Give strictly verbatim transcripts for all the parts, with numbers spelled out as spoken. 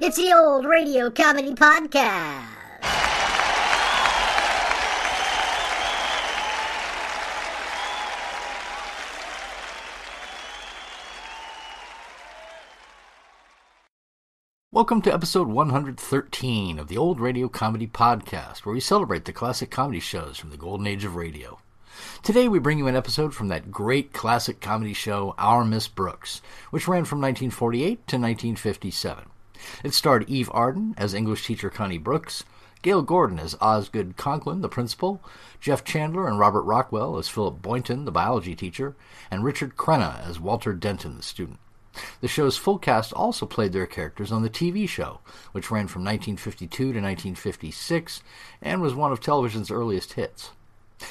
It's the Old Radio Comedy Podcast. Welcome to episode one hundred thirteen of the Old Radio Comedy Podcast, where we celebrate the classic comedy shows from the golden age of radio. Today we bring you an episode from that great classic comedy show, Our Miss Brooks, which ran from nineteen forty-eight to nineteen fifty-seven. It starred Eve Arden as English teacher Connie Brooks, Gail Gordon as Osgood Conklin, the principal, Jeff Chandler and Robert Rockwell as Philip Boynton, the biology teacher, and Richard Crenna as Walter Denton, the student. The show's full cast also played their characters on the T V show, which ran from nineteen fifty-two to nineteen fifty-six and was one of television's earliest hits.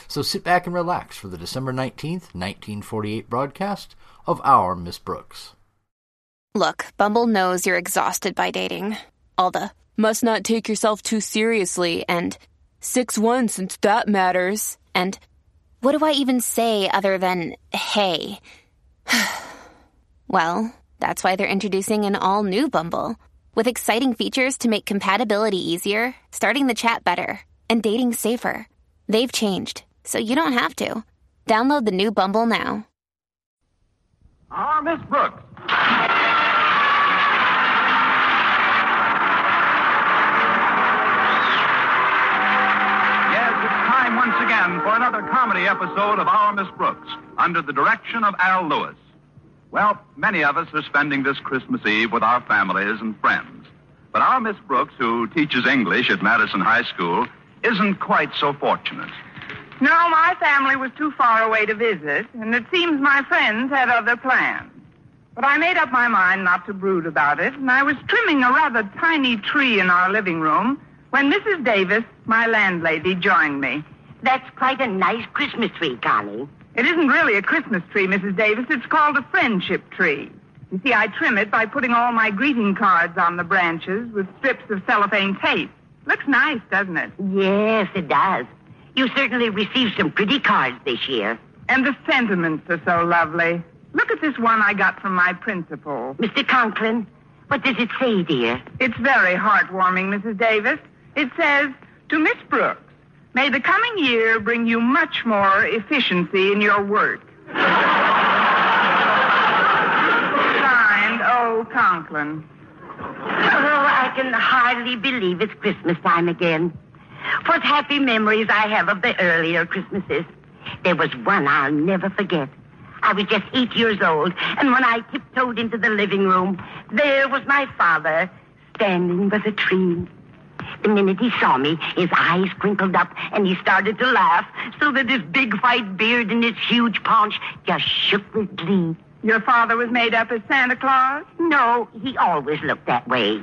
So sit back and relax for the December nineteenth, nineteen forty-eight broadcast of Our Miss Brooks. Look, Bumble knows you're exhausted by dating. All the, must not take yourself too seriously, and six one since that matters, and what do I even say other than, hey? Well, that's why they're introducing an all-new Bumble, with exciting features to make compatibility easier, starting the chat better, and dating safer. They've changed, so you don't have to. Download the new Bumble now. Our Miss Brooks. Yes, it's time once again for another comedy episode of Our Miss Brooks, under the direction of Al Lewis. Well, many of us are spending this Christmas Eve with our families and friends. But our Miss Brooks, who teaches English at Madison High School, isn't quite so fortunate. No, my family was too far away to visit, and it seems my friends had other plans. But I made up my mind not to brood about it, and I was trimming a rather tiny tree in our living room when Missus Davis, my landlady, joined me. That's quite a nice Christmas tree, Connie. It isn't really a Christmas tree, Missus Davis. It's called a friendship tree. You see, I trim it by putting all my greeting cards on the branches with strips of cellophane tape. Looks nice, doesn't it? Yes, it does. You certainly received some pretty cards this year. And the sentiments are so lovely. Look at this one I got from my principal. Mister Conklin, what does it say, dear? It's very heartwarming, Missus Davis. It says, "To Miss Brooks, may the coming year bring you much more efficiency in your work." Signed, O. Conklin. Oh, I can hardly believe it's Christmas time again. What happy memories I have of the earlier Christmases. There was one I'll never forget. I was just eight years old, and when I tiptoed into the living room, there was my father standing by the tree. The minute he saw me, his eyes crinkled up, and he started to laugh, so that his big white beard and his huge paunch just shook with glee. Your father was made up as Santa Claus? No, he always looked that way.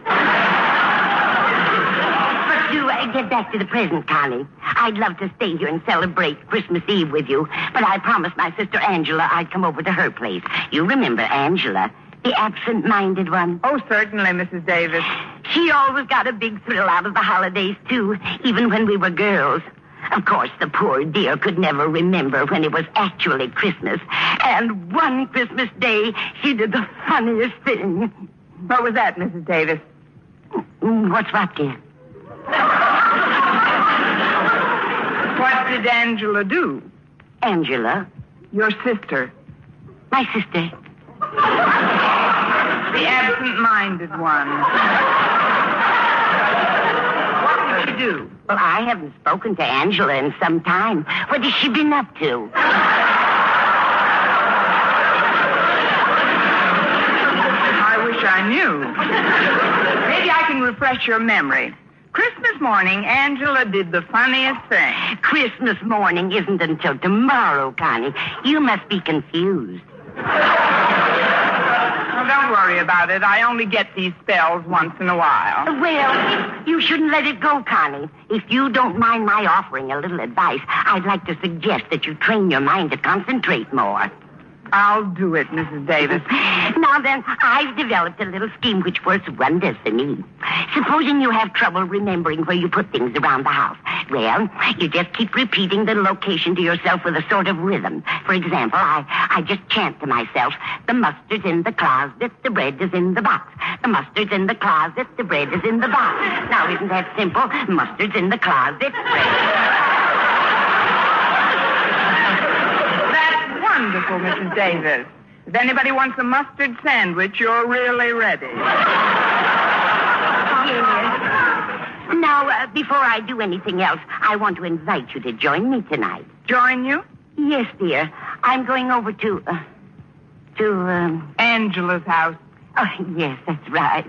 But to uh, get back to the present, Connie, I'd love to stay here and celebrate Christmas Eve with you, but I promised my sister Angela I'd come over to her place. You remember Angela, the absent-minded one. Oh, certainly, Missus Davis. She always got a big thrill out of the holidays, too, even when we were girls. Of course, the poor dear could never remember when it was actually Christmas. And one Christmas day, she did the funniest thing. What was that, Missus Davis? What's what, dear? What did Angela do? Angela? Your sister. My sister. The absent-minded one. What did she do? Well, I haven't spoken to Angela in some time. What has she been up to? I wish I knew. Maybe I can refresh your memory. Christmas morning, Angela did the funniest thing. Christmas morning isn't until tomorrow, Connie. You must be confused. Don't worry about it. I only get these spells once in a while. Well, you shouldn't let it go, Connie. If you don't mind my offering a little advice, I'd like to suggest that you train your mind to concentrate more. I'll do it, Missus Davis. Now then, I've developed a little scheme which works wonders for me. Supposing you have trouble remembering where you put things around the house. Well, you just keep repeating the location to yourself with a sort of rhythm. For example, I, I just chant to myself, the mustard's in the closet, the bread is in the box. The mustard's in the closet, the bread is in the box. Now, isn't that simple? Mustard's in the closet, bread is in the box. Wonderful, Missus Davis. If anybody wants a mustard sandwich, you're really ready. Yes. Now, uh, before I do anything else, I want to invite you to join me tonight. Join you? Yes, dear. I'm going over to, uh, to, um... Angela's house. Oh, yes, that's right.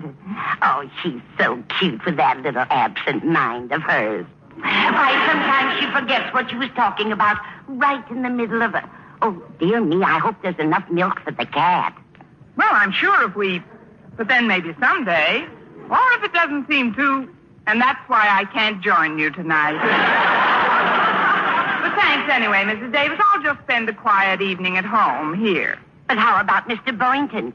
Oh, she's so cute with that little absent mind of hers. Why, sometimes she forgets what she was talking about right in the middle of a... Oh, dear me, I hope there's enough milk for the cat. Well, I'm sure if we... But then maybe someday. Or if it doesn't seem to. And that's why I can't join you tonight. But thanks anyway, Missus Davis. I'll just spend a quiet evening at home here. But how about Mister Boynton?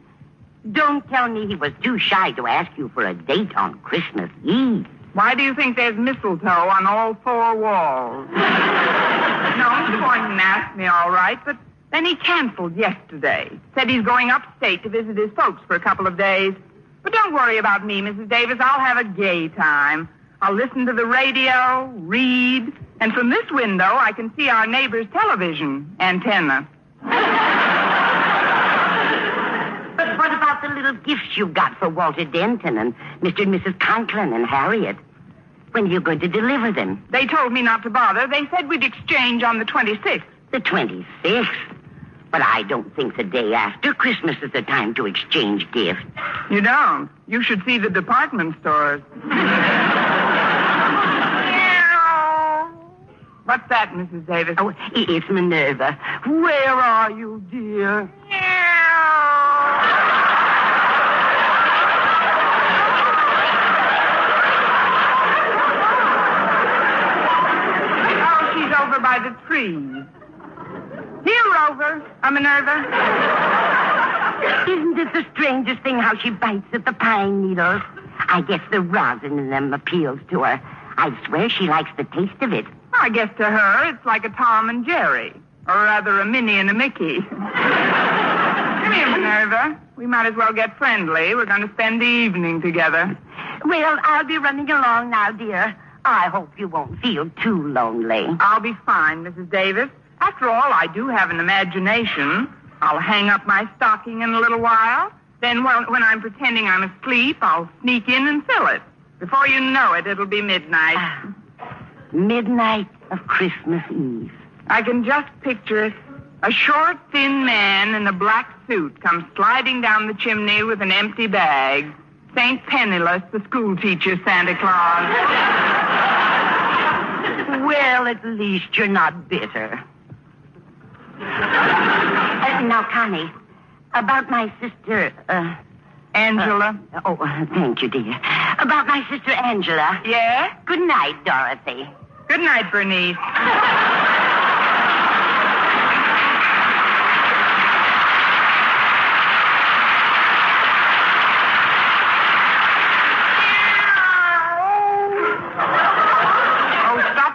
Don't tell me he was too shy to ask you for a date on Christmas Eve. Why do you think there's mistletoe on all four walls? No, Mister Boynton asked me, all right, but then he canceled yesterday. Said he's going upstate to visit his folks for a couple of days. But don't worry about me, Missus Davis. I'll have a gay time. I'll listen to the radio, read, and from this window I can see our neighbor's television antenna. But what about the little gifts you got for Walter Denton and Mister and Missus Conklin and Harriet? When are you going to deliver them? They told me not to bother. They said we'd exchange on the twenty-sixth. The twenty-sixth? But I don't think the day after Christmas is the time to exchange gifts. You don't? You should see the department stores. What's that, Missus Davis? Oh, it's Minerva. Where are you, dear? By the trees. Here, Rover. I'm Minerva. Isn't it the strangest thing how she bites at the pine needles? I guess the rosin in them appeals to her. I swear she likes the taste of it. I guess to her, it's like a Tom and Jerry. Or rather, a Minnie and a Mickey. Come here, Minerva. We might as well get friendly. We're going to spend the evening together. Well, I'll be running along now, dear. I hope you won't feel too lonely. I'll be fine, Missus Davis. After all, I do have an imagination. I'll hang up my stocking in a little while. Then when I'm pretending I'm asleep, I'll sneak in and fill it. Before you know it, it'll be midnight. Ah, midnight of Christmas Eve. I can just picture it. A short, thin man in a black suit comes sliding down the chimney with an empty bag. Saint Penniless, the schoolteacher, Santa Claus. Well, at least you're not bitter. Uh, now, Connie, about my sister, uh... Angela? Uh, oh, thank you, dear. About my sister Angela. Yeah? Good night, Dorothy. Good night, Bernice.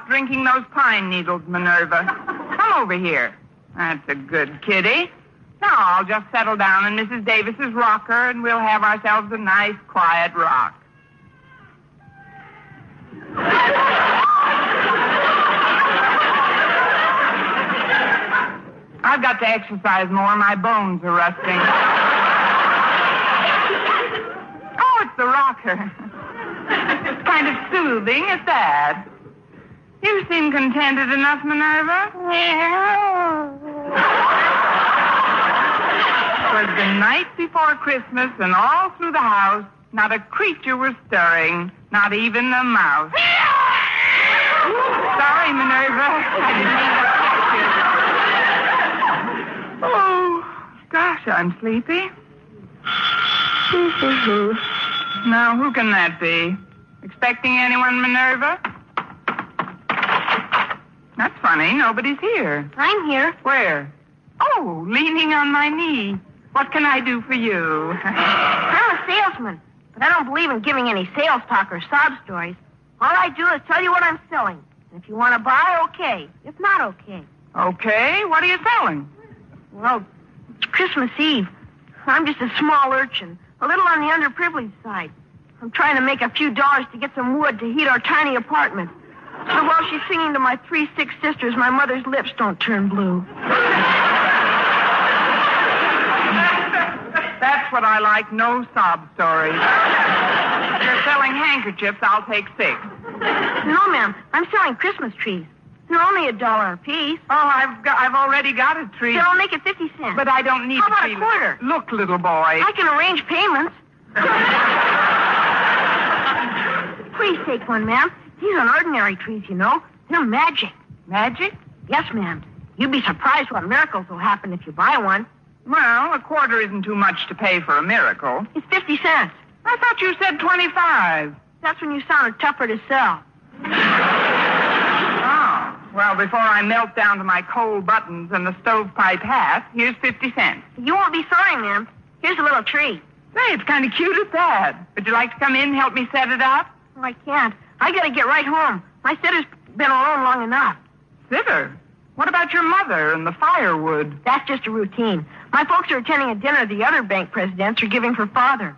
Drinking those pine needles, Minerva. Come over here. That's a good kitty. Now I'll just settle down in Missus Davis's rocker and we'll have ourselves a nice, quiet rock. I've got to exercise more. My bones are rusting. Oh, it's the rocker. It's kind of soothing at that. You seem contented enough, Minerva. Yeah. It was the night before Christmas, and all through the house, not a creature was stirring, not even a mouse. Sorry, Minerva. I didn't mean to catch you. Oh, gosh, I'm sleepy. Now, who can that be? Expecting anyone, Minerva? That's funny. Nobody's here. I'm here. Where? Oh, Oh, leaning on my knee. What can I do for you? I'm a salesman, but I don't believe in giving any sales talk or sob stories. All I do is tell you what I'm selling. And if you want to buy, okay. If not, okay. Okay? What are you selling? Well, it's Christmas Eve. I'm just a small urchin, a little on the underprivileged side. I'm trying to make a few dollars to get some wood to heat our tiny apartment. So while she's singing to my three sick sisters, my mother's lips don't turn blue. That's what I like, no sob stories. If you're selling handkerchiefs, I'll take six. No, ma'am. I'm selling Christmas trees. They're only a dollar a piece. Oh, I've got, I've already got a tree. Then I'll make it fifty cents. But I don't need How about a quarter? Look, little boy. I can arrange payments. Please take one, ma'am. These aren't ordinary trees, you know. They're magic. Magic? Yes, ma'am. You'd be surprised what miracles will happen if you buy one. Well, a quarter isn't too much to pay for a miracle. It's fifty cents. I thought you said twenty-five. That's when you sounded tougher to sell. Oh. Well, before I melt down to my coal buttons and the stovepipe hat, here's fifty cents. You won't be sorry, ma'am. Here's a little tree. Say, it's kind of cute at that. Would you like to come in and help me set it up? Oh, I can't. I gotta get right home. My sitter's been alone long enough. Sitter? What about your mother and the firewood? That's just a routine. My folks are attending a dinner the other bank presidents are giving for Father.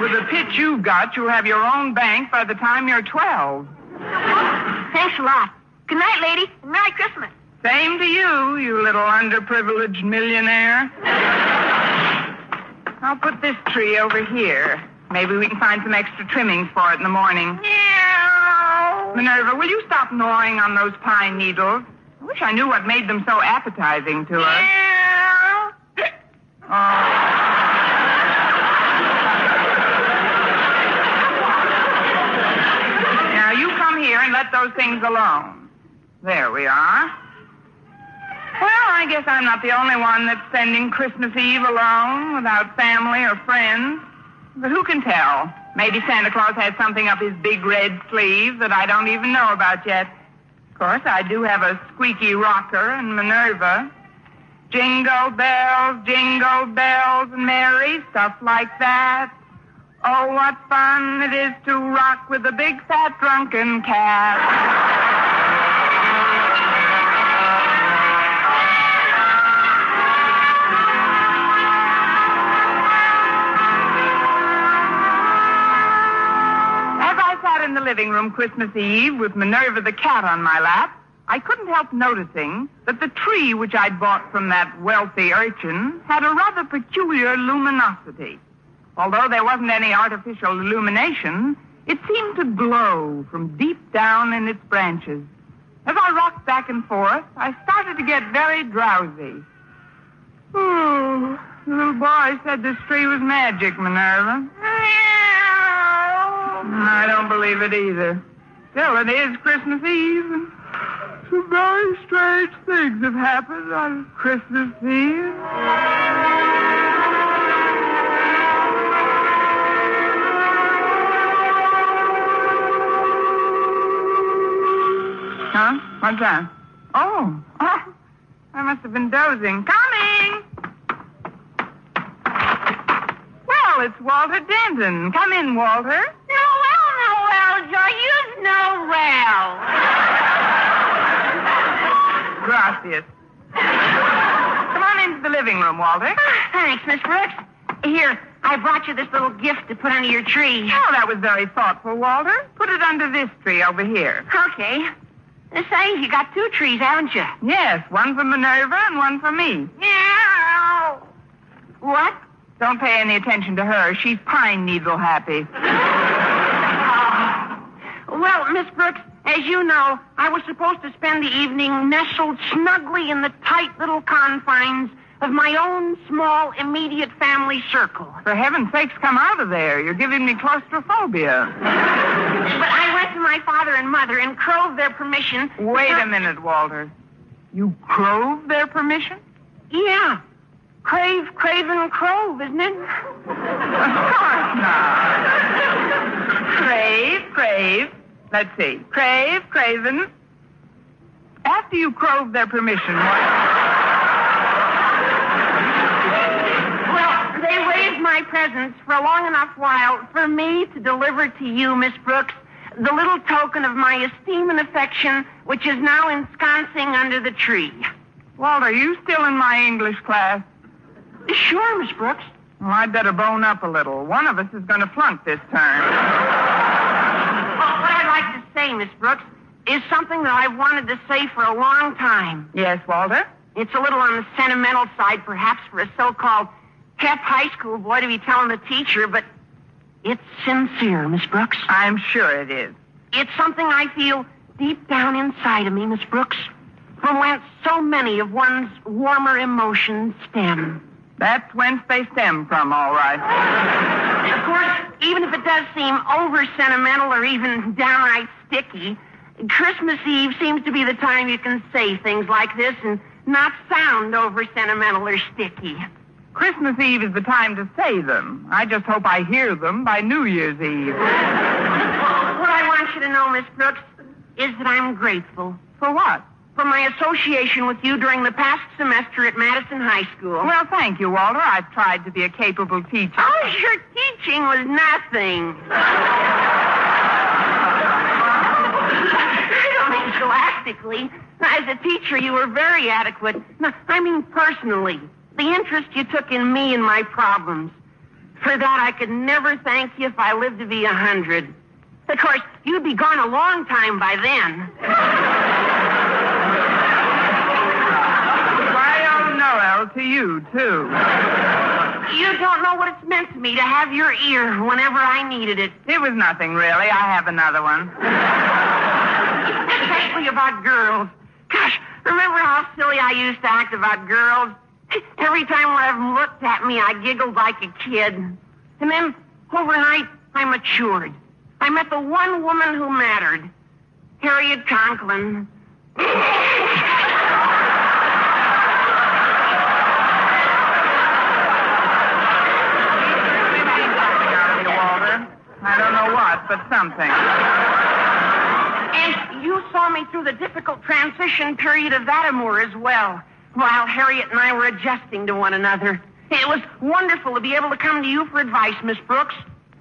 With the pitch you've got, you'll have your own bank by the time you're twelve. Thanks a lot. Good night, lady, and Merry Christmas. Same to you, you little underprivileged millionaire. I'll put this tree over here. Maybe we can find some extra trimmings for it in the morning. Meow. Minerva, will you stop gnawing on those pine needles? I wish I knew what made them so appetizing to us. Meow. Oh. Now, you come here and let those things alone. There we are. Well, I guess I'm not the only one that's spending Christmas Eve alone without family or friends. But who can tell? Maybe Santa Claus has something up his big red sleeve that I don't even know about yet. Of course, I do have a squeaky rocker and Minerva. Jingle bells, jingle bells, and merry stuff like that. Oh, what fun it is to rock with a big fat drunken cat. In the living room Christmas Eve with Minerva the cat on my lap, I couldn't help noticing that the tree which I'd bought from that wealthy urchin had a rather peculiar luminosity. Although there wasn't any artificial illumination, it seemed to glow from deep down in its branches. As I rocked back and forth, I started to get very drowsy. Ooh, the little boy said this tree was magic, Minerva. I don't believe it either. Still, it is Christmas Eve, and some very strange things have happened on Christmas Eve. Huh? What's that? Oh. Oh. I must have been dozing. Coming! Well, it's Walter Denton. Come in, Walter. You know well. Gracias. Come on into the living room, Walter. Thanks, Miss Brooks. Here, I brought you this little gift to put under your tree. Oh, that was very thoughtful, Walter. Put it under this tree over here. Okay. Say, you got two trees, haven't you? Yes, one for Minerva and one for me. Meow. What? Don't pay any attention to her. She's pine needle happy. Well, Miss Brooks, as you know, I was supposed to spend the evening nestled snugly in the tight little confines of my own small, immediate family circle. For heaven's sakes, come out of there. You're giving me claustrophobia. But I went to my father and mother and croved their permission. Wait because... a minute, Walter. You croved their permission? Yeah. Crave, crave, and crove, isn't it? Of course not. Crave, crave. Let's see. Crave, craven. after you crowed their permission. Well, they waived my presence for a long enough while for me to deliver to you, Miss Brooks, the little token of my esteem and affection, which is now ensconcing under the tree. Walter, are you still in my English class? Sure, Miss Brooks. Well, I'd better bone up a little. One of us is going to flunk this time. Well, what I'd like to say, Miss Brooks, is something that I've wanted to say for a long time. Yes, Walter? It's a little on the sentimental side, perhaps, for a so-called Kep high school boy to be telling the teacher, but it's sincere, Miss Brooks. I'm sure it is. It's something I feel deep down inside of me, Miss Brooks, from whence so many of one's warmer emotions stem. That's whence they stem from, all right. Of course, even if it does seem over-sentimental or even downright sticky, Christmas Eve seems to be the time you can say things like this and not sound over-sentimental or sticky. Christmas Eve is the time to say them. I just hope I hear them by New Year's Eve. What I want you to know, Miss Brooks, is that I'm grateful. For what? For my association with you during the past semester at Madison High School. Well, thank you, Walter. I've tried to be a capable teacher. Oh, your teaching was nothing. I don't mean scholastically. As a teacher, you were very adequate. No, I mean personally. The interest you took in me and my problems. For that, I could never thank you if I lived to be a hundred. Of course, you'd be gone a long time by then. Why, oh no, Al, to you, too. You don't know what it's meant to me to have your ear whenever I needed it. It was nothing, really. I have another one. Especially about girls. Gosh, remember how silly I used to act about girls? Every time one of them looked at me, I giggled like a kid. And then, overnight, I matured. I met the one woman who mattered, Harriet Conklin. I don't know what, but something. And you saw me through the difficult transition period of that amour as well, while Harriet and I were adjusting to one another. It was wonderful to be able to come to you for advice, Miss Brooks.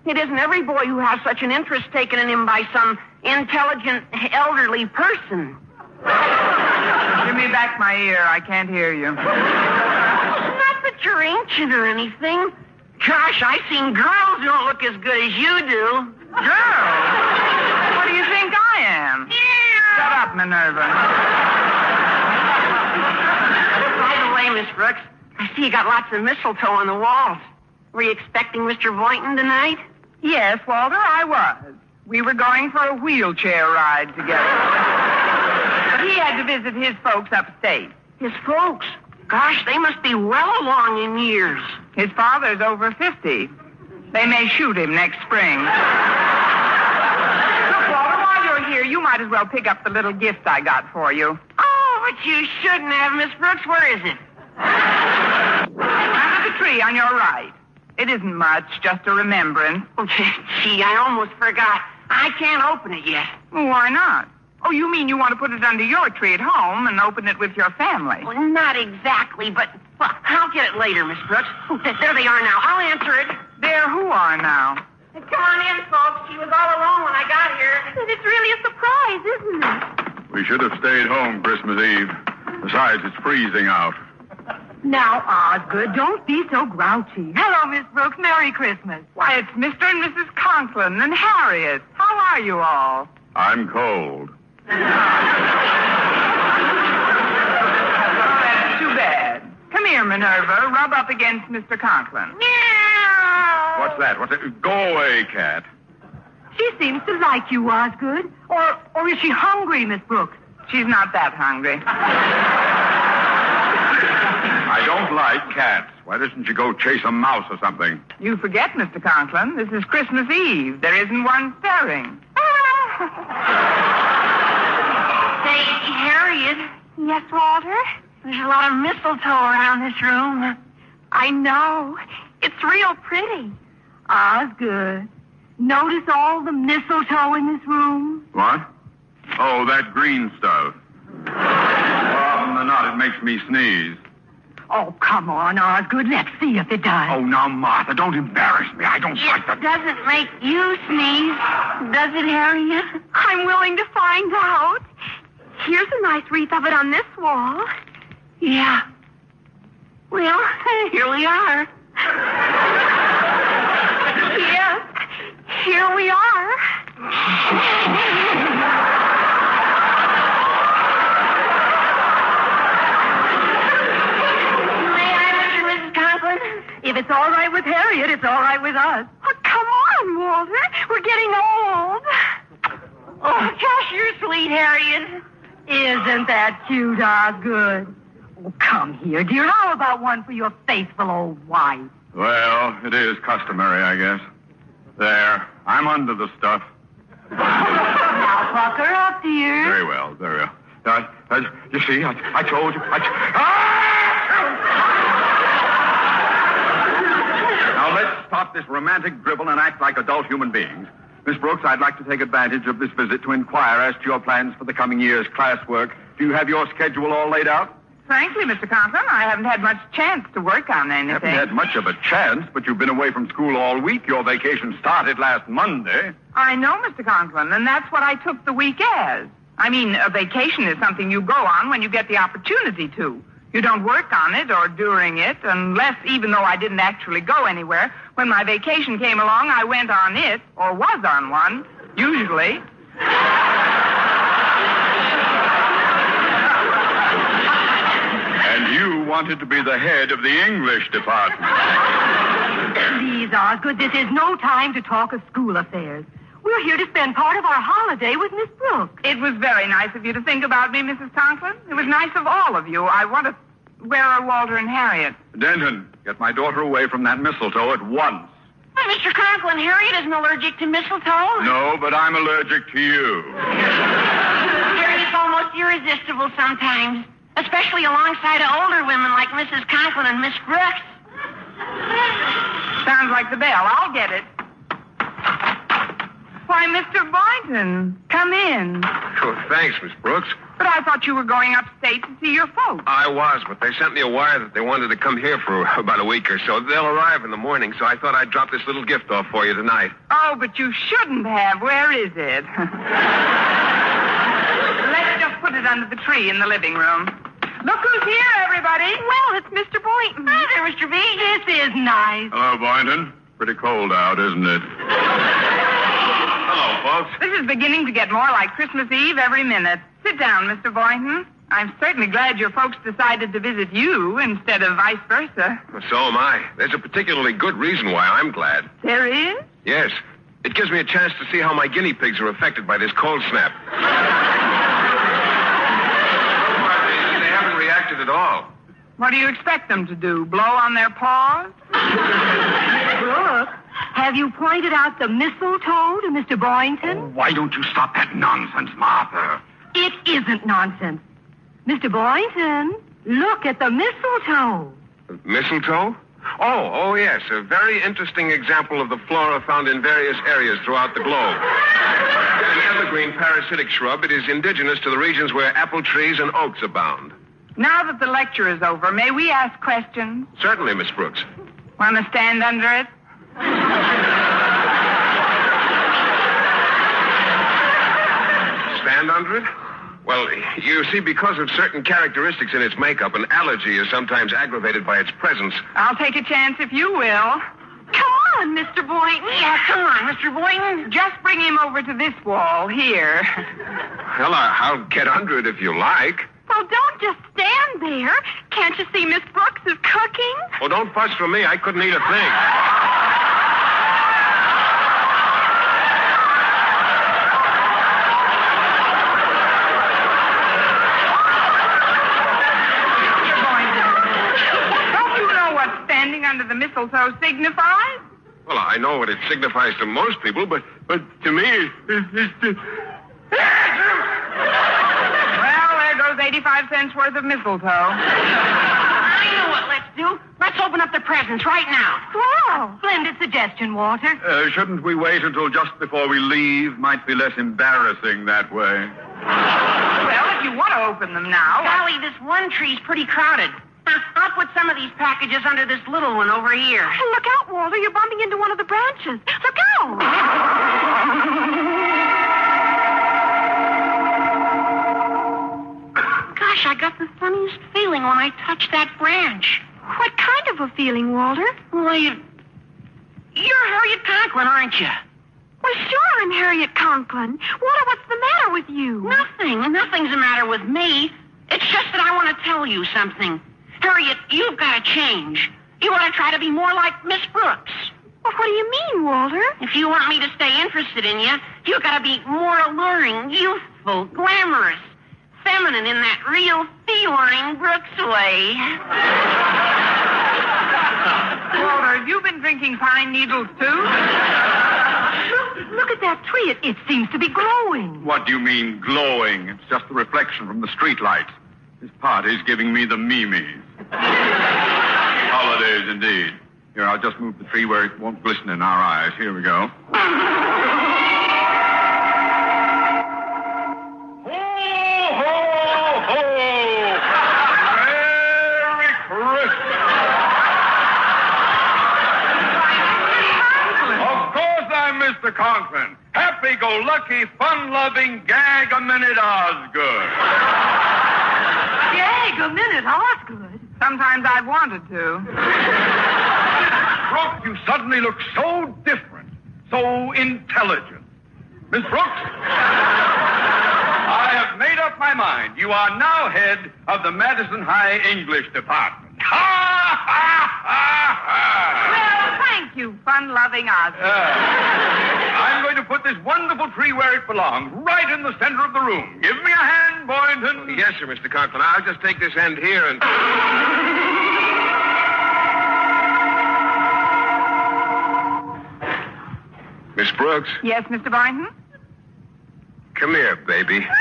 It isn't every boy who has such an interest taken in him by some intelligent, elderly person. Give me back my ear. I can't hear you. Not that you're ancient or anything. Gosh, I've seen girls who don't look as good as you do. Girls? What do you think I am? Yeah. Shut up, Minerva. Miss Brooks, I see you got lots of mistletoe on the walls. Were you expecting Mister Boynton tonight? Yes, Walter, I was. We were going for a wheelchair ride together. But he had to visit his folks upstate. His folks? Gosh, they must be well along in years. His father's over fifty. They may shoot him next spring. Look, Walter, while you're here, you might as well pick up the little gift I got for you. Oh, but you shouldn't have, Miss Brooks. Where is it? Under the tree on your right. It isn't much, just a remembrance. Oh, gee, I almost forgot. I can't open it yet. Why not? Oh, you mean you want to put it under your tree at home and open it with your family? Well, not exactly, but well, I'll get it later, Miss Brooks. There they are now. I'll answer it. There who are now? Come on in, folks. She was all alone when I got here. It's really a surprise, isn't it? We should have stayed home Christmas Eve. Besides, it's freezing out. Now, Osgood, don't be so grouchy. Hello, Miss Brooks. Merry Christmas. Why, it's Mister and Missus Conklin and Harriet. How are you all? I'm cold. Oh, that's too bad. Come here, Minerva. Rub up against Mister Conklin. Meow! What's that? What's that? Go away, cat. She seems to like you, Osgood. Or, or is she hungry, Miss Brooks? She's not that hungry. I don't like cats. Why doesn't you go chase a mouse or something? You forget, Mister Conklin, this is Christmas Eve. There isn't one stirring. Say, Harriet. Yes, Walter? There's a lot of mistletoe around this room. I know. It's real pretty. Osgood, notice all the mistletoe in this room? What? Oh, that green stuff. than not, it makes me sneeze. Oh, come on, Osgood. Let's see if it does. Oh, now, Martha, don't embarrass me. I don't it like that. It doesn't make you sneeze, does it, Harriet? I'm willing to find out. Here's a nice wreath of it on this wall. Yeah. Well, here we are. Yes, here we are. If it's all right with Harriet, it's all right with us. Oh, come on, Walter. We're getting old. Oh, gosh, you're sweet, Harriet. Isn't that cute, Osgood? Oh, come here, dear. How about one for your faithful old wife? Well, it is customary, I guess. There. I'm under the stuff. Now, pucker up, dear. Very well, very well. Uh, uh, you see, I, I told you. I t- ah! Now, let's stop this romantic dribble and act like adult human beings. Miss Brooks, I'd like to take advantage of this visit to inquire as to your plans for the coming year's classwork. Do you have your schedule all laid out? Frankly, Mister Conklin, I haven't had much chance to work on anything. You haven't had much of a chance, but you've been away from school all week. Your vacation started last Monday. I know, Mister Conklin, and that's what I took the week as. I mean, a vacation is something you go on when you get the opportunity to. You don't work on it or during it, unless, even though I didn't actually go anywhere, when my vacation came along, I went on it, or was on one, usually. And you wanted to be the head of the English department. Please, Osgood, this is no time to talk of school affairs. We're here to spend part of our holiday with Miss Brooks. It was very nice of you to think about me, Missus Conklin. It was nice of all of you. I want to... Where are Walter and Harriet? Denton, get my daughter away from that mistletoe at once. Well, Mister Conklin, Harriet isn't allergic to mistletoe. No, but I'm allergic to you. Harriet's almost irresistible sometimes, especially alongside of older women like Missus Conklin and Miss Brooks. Sounds like the bell. I'll get it. Why, Mister Boynton, come in. Sure, thanks, Miss Brooks. But I thought you were going upstate to see your folks. I was, but they sent me a wire that they wanted to come here for about a week or so. They'll arrive in the morning, so I thought I'd drop this little gift off for you tonight. Oh, but you shouldn't have. Where is it? Let's just put it under the tree in the living room. Look who's here, everybody. Well, it's Mister Boynton. Hi there, Mister B. This is nice. Hello, Boynton. Pretty cold out, isn't it? Hello, folks. This is beginning to get more like Christmas Eve every minute. Sit down, Mister Boynton. I'm certainly glad your folks decided to visit you instead of vice versa. So am I. There's a particularly good reason why I'm glad. There is? Yes. It gives me a chance to see how my guinea pigs are affected by this cold snap. They, they haven't reacted at all. What do you expect them to do? Blow on their paws? Brooks, have you pointed out the mistletoe to Mister Boynton? Oh, why don't you stop that nonsense, Martha? It isn't nonsense. Mister Boynton, look at the mistletoe. Uh, mistletoe? Oh, oh, yes. A very interesting example of the flora found in various areas throughout the globe. An evergreen parasitic shrub, it is indigenous to the regions where apple trees and oaks abound. Now that the lecture is over, may we ask questions? Certainly, Miss Brooks. Want to stand under it? Stand under it? Well, you see, because of certain characteristics in its makeup, an allergy is sometimes aggravated by its presence. I'll take a chance if you will. Come on, Mister Boynton. Yeah, come on, Mister Boynton. Just bring him over to this wall here. Well, I'll get under it if you like. Well, don't just stand there. Can't you see Miss Brooks is cooking? Well, don't fuss for me. I couldn't eat a thing. Under the mistletoe signifies? Well, I know what it signifies to most people, but but to me, it's... it's, it's... Well, there goes eighty-five cents worth of mistletoe. I know what let's do. Let's open up the presents right now. Wow. Splendid suggestion, Walter. Uh, shouldn't we wait until just before we leave? Might be less embarrassing that way. Well, if you want to open them now. Golly, I... this one tree's pretty crowded. I'll put some of these packages under this little one over here. Oh, look out, Walter. You're bumping into one of the branches. Look out! Gosh, I got the funniest feeling when I touched that branch. What kind of a feeling, Walter? Well, you... You're Harriet Conklin, aren't you? Well, sure I'm Harriet Conklin. Walter, what's the matter with you? Nothing. Nothing's the matter with me. It's just that I want to tell you something. Harriet, you've got to change. You want to try to be more like Miss Brooks. Well, what do you mean, Walter? If you want me to stay interested in you, you've got to be more alluring, youthful, glamorous, feminine in that real feline Brooks way. Walter, have you been drinking pine needles, too? Look, look at that tree. It, it seems to be glowing. What do you mean, glowing? It's just the reflection from the streetlight. This party's giving me the memes. Holidays, indeed. Here, I'll just move the tree where it won't glisten in our eyes. Here we go. Ho, ho, ho! Merry Christmas! Of course I'm Mister Conklin. Happy-go-lucky, fun-loving, gag-a-minute Osgood. A minute, Osgood. Sometimes I've wanted to. Brooks, you suddenly look so different, so intelligent. Miss Brooks, I have made up my mind. You are now head of the Madison High English Department. Ha, ha, ha, ha. Well, thank you, fun-loving Osgood. Uh, I'm going to put this wonderful tree where it belongs, right in the center of the room. Give me a hand. Boynton. Yes, sir, Mister Conklin. I'll just take this end here and... Miss Brooks. Yes, Mister Boynton? Come here, baby. What?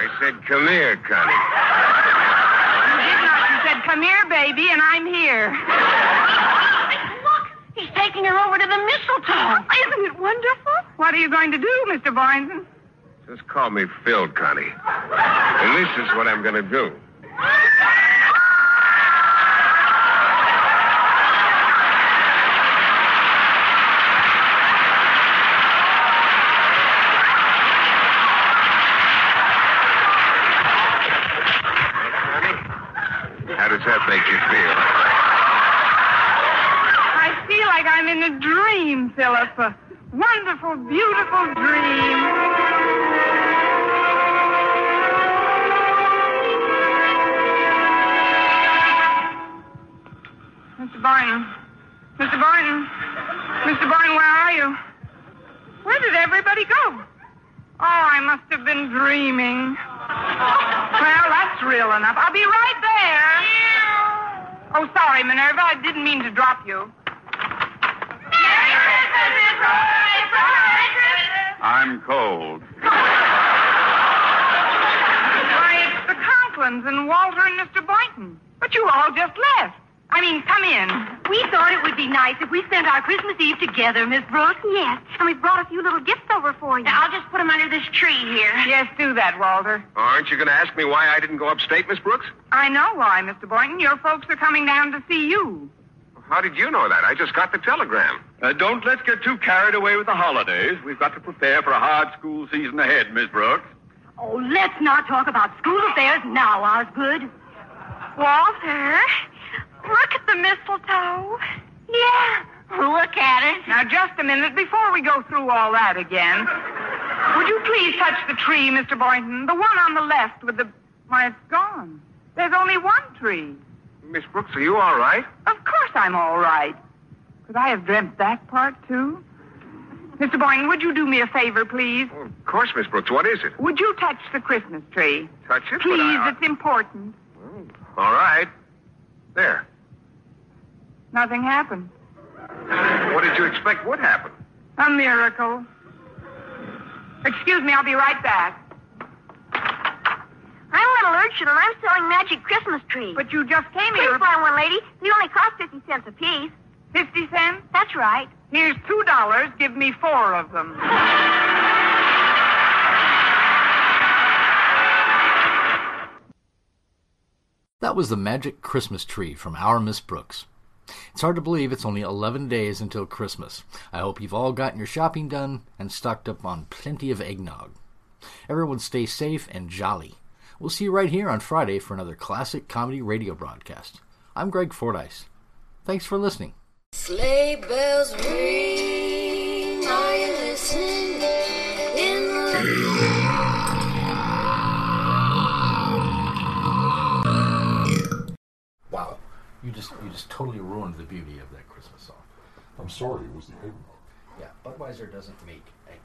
I said, come here, Connie. Come here, baby, and I'm here. Look, he's taking her over to the mistletoe. Isn't it wonderful? What are you going to do, Mister Boynton? Just call me Phil, Connie. And this is what I'm going to do. Philip, a wonderful, beautiful dream. Mister Boynton. Mister Boynton. Mister Boynton, where are you? Where did everybody go? Oh, I must have been dreaming. Well, that's real enough. I'll be right there. Oh, sorry, Minerva. I didn't mean to drop you. I'm cold. Why, it's the Conklins and Walter and Mister Boynton. But you all just left. I mean, come in. We thought it would be nice if we spent our Christmas Eve together, Miss Brooks. Yes, and we brought a few little gifts over for you. Now, I'll just put them under this tree here. Yes, do that, Walter. Aren't you going to ask me why I didn't go upstate, Miss Brooks? I know why, Mister Boynton. Your folks are coming down to see you. How did you know that? I just got the telegram. Uh, don't let's get too carried away with the holidays. We've got to prepare for a hard school season ahead, Miss Brooks. Oh, let's not talk about school affairs now, Osgood. Walter, look at the mistletoe. Yeah, look at it. Now, just a minute, before we go through all that again, would you please touch the tree, Mister Boynton? The one on the left with the... Why, it's gone. There's only one tree. Miss Brooks, are you all right? Of course I'm all right. Could I have dreamt that part, too? Mister Boynton, would you do me a favor, please? Oh, of course, Miss Brooks. What is it? Would you touch the Christmas tree? Touch it? Please, I... it's important. Well, all right. There. Nothing happened. What did you expect would happen? A miracle. Excuse me, I'll be right back. I in Lurchel, and I'm selling magic Christmas trees. But you just came here. Please buy one, lady. They only cost fifty cents apiece. fifty cents? That's right. Here's two dollars. Give me four of them. That was the magic Christmas tree from Our Miss Brooks. It's hard to believe it's only eleven days until Christmas. I hope you've all gotten your shopping done and stocked up on plenty of eggnog. Everyone stay safe and jolly. We'll see you right here on Friday for another classic comedy radio broadcast. I'm Greg Fordyce. Thanks for listening. Sleigh bells ring. Are you listening? In the... Wow. You just you just totally ruined the beauty of that Christmas song. I'm sorry, it was the eggnog. Yeah, Budweiser doesn't make eggnog.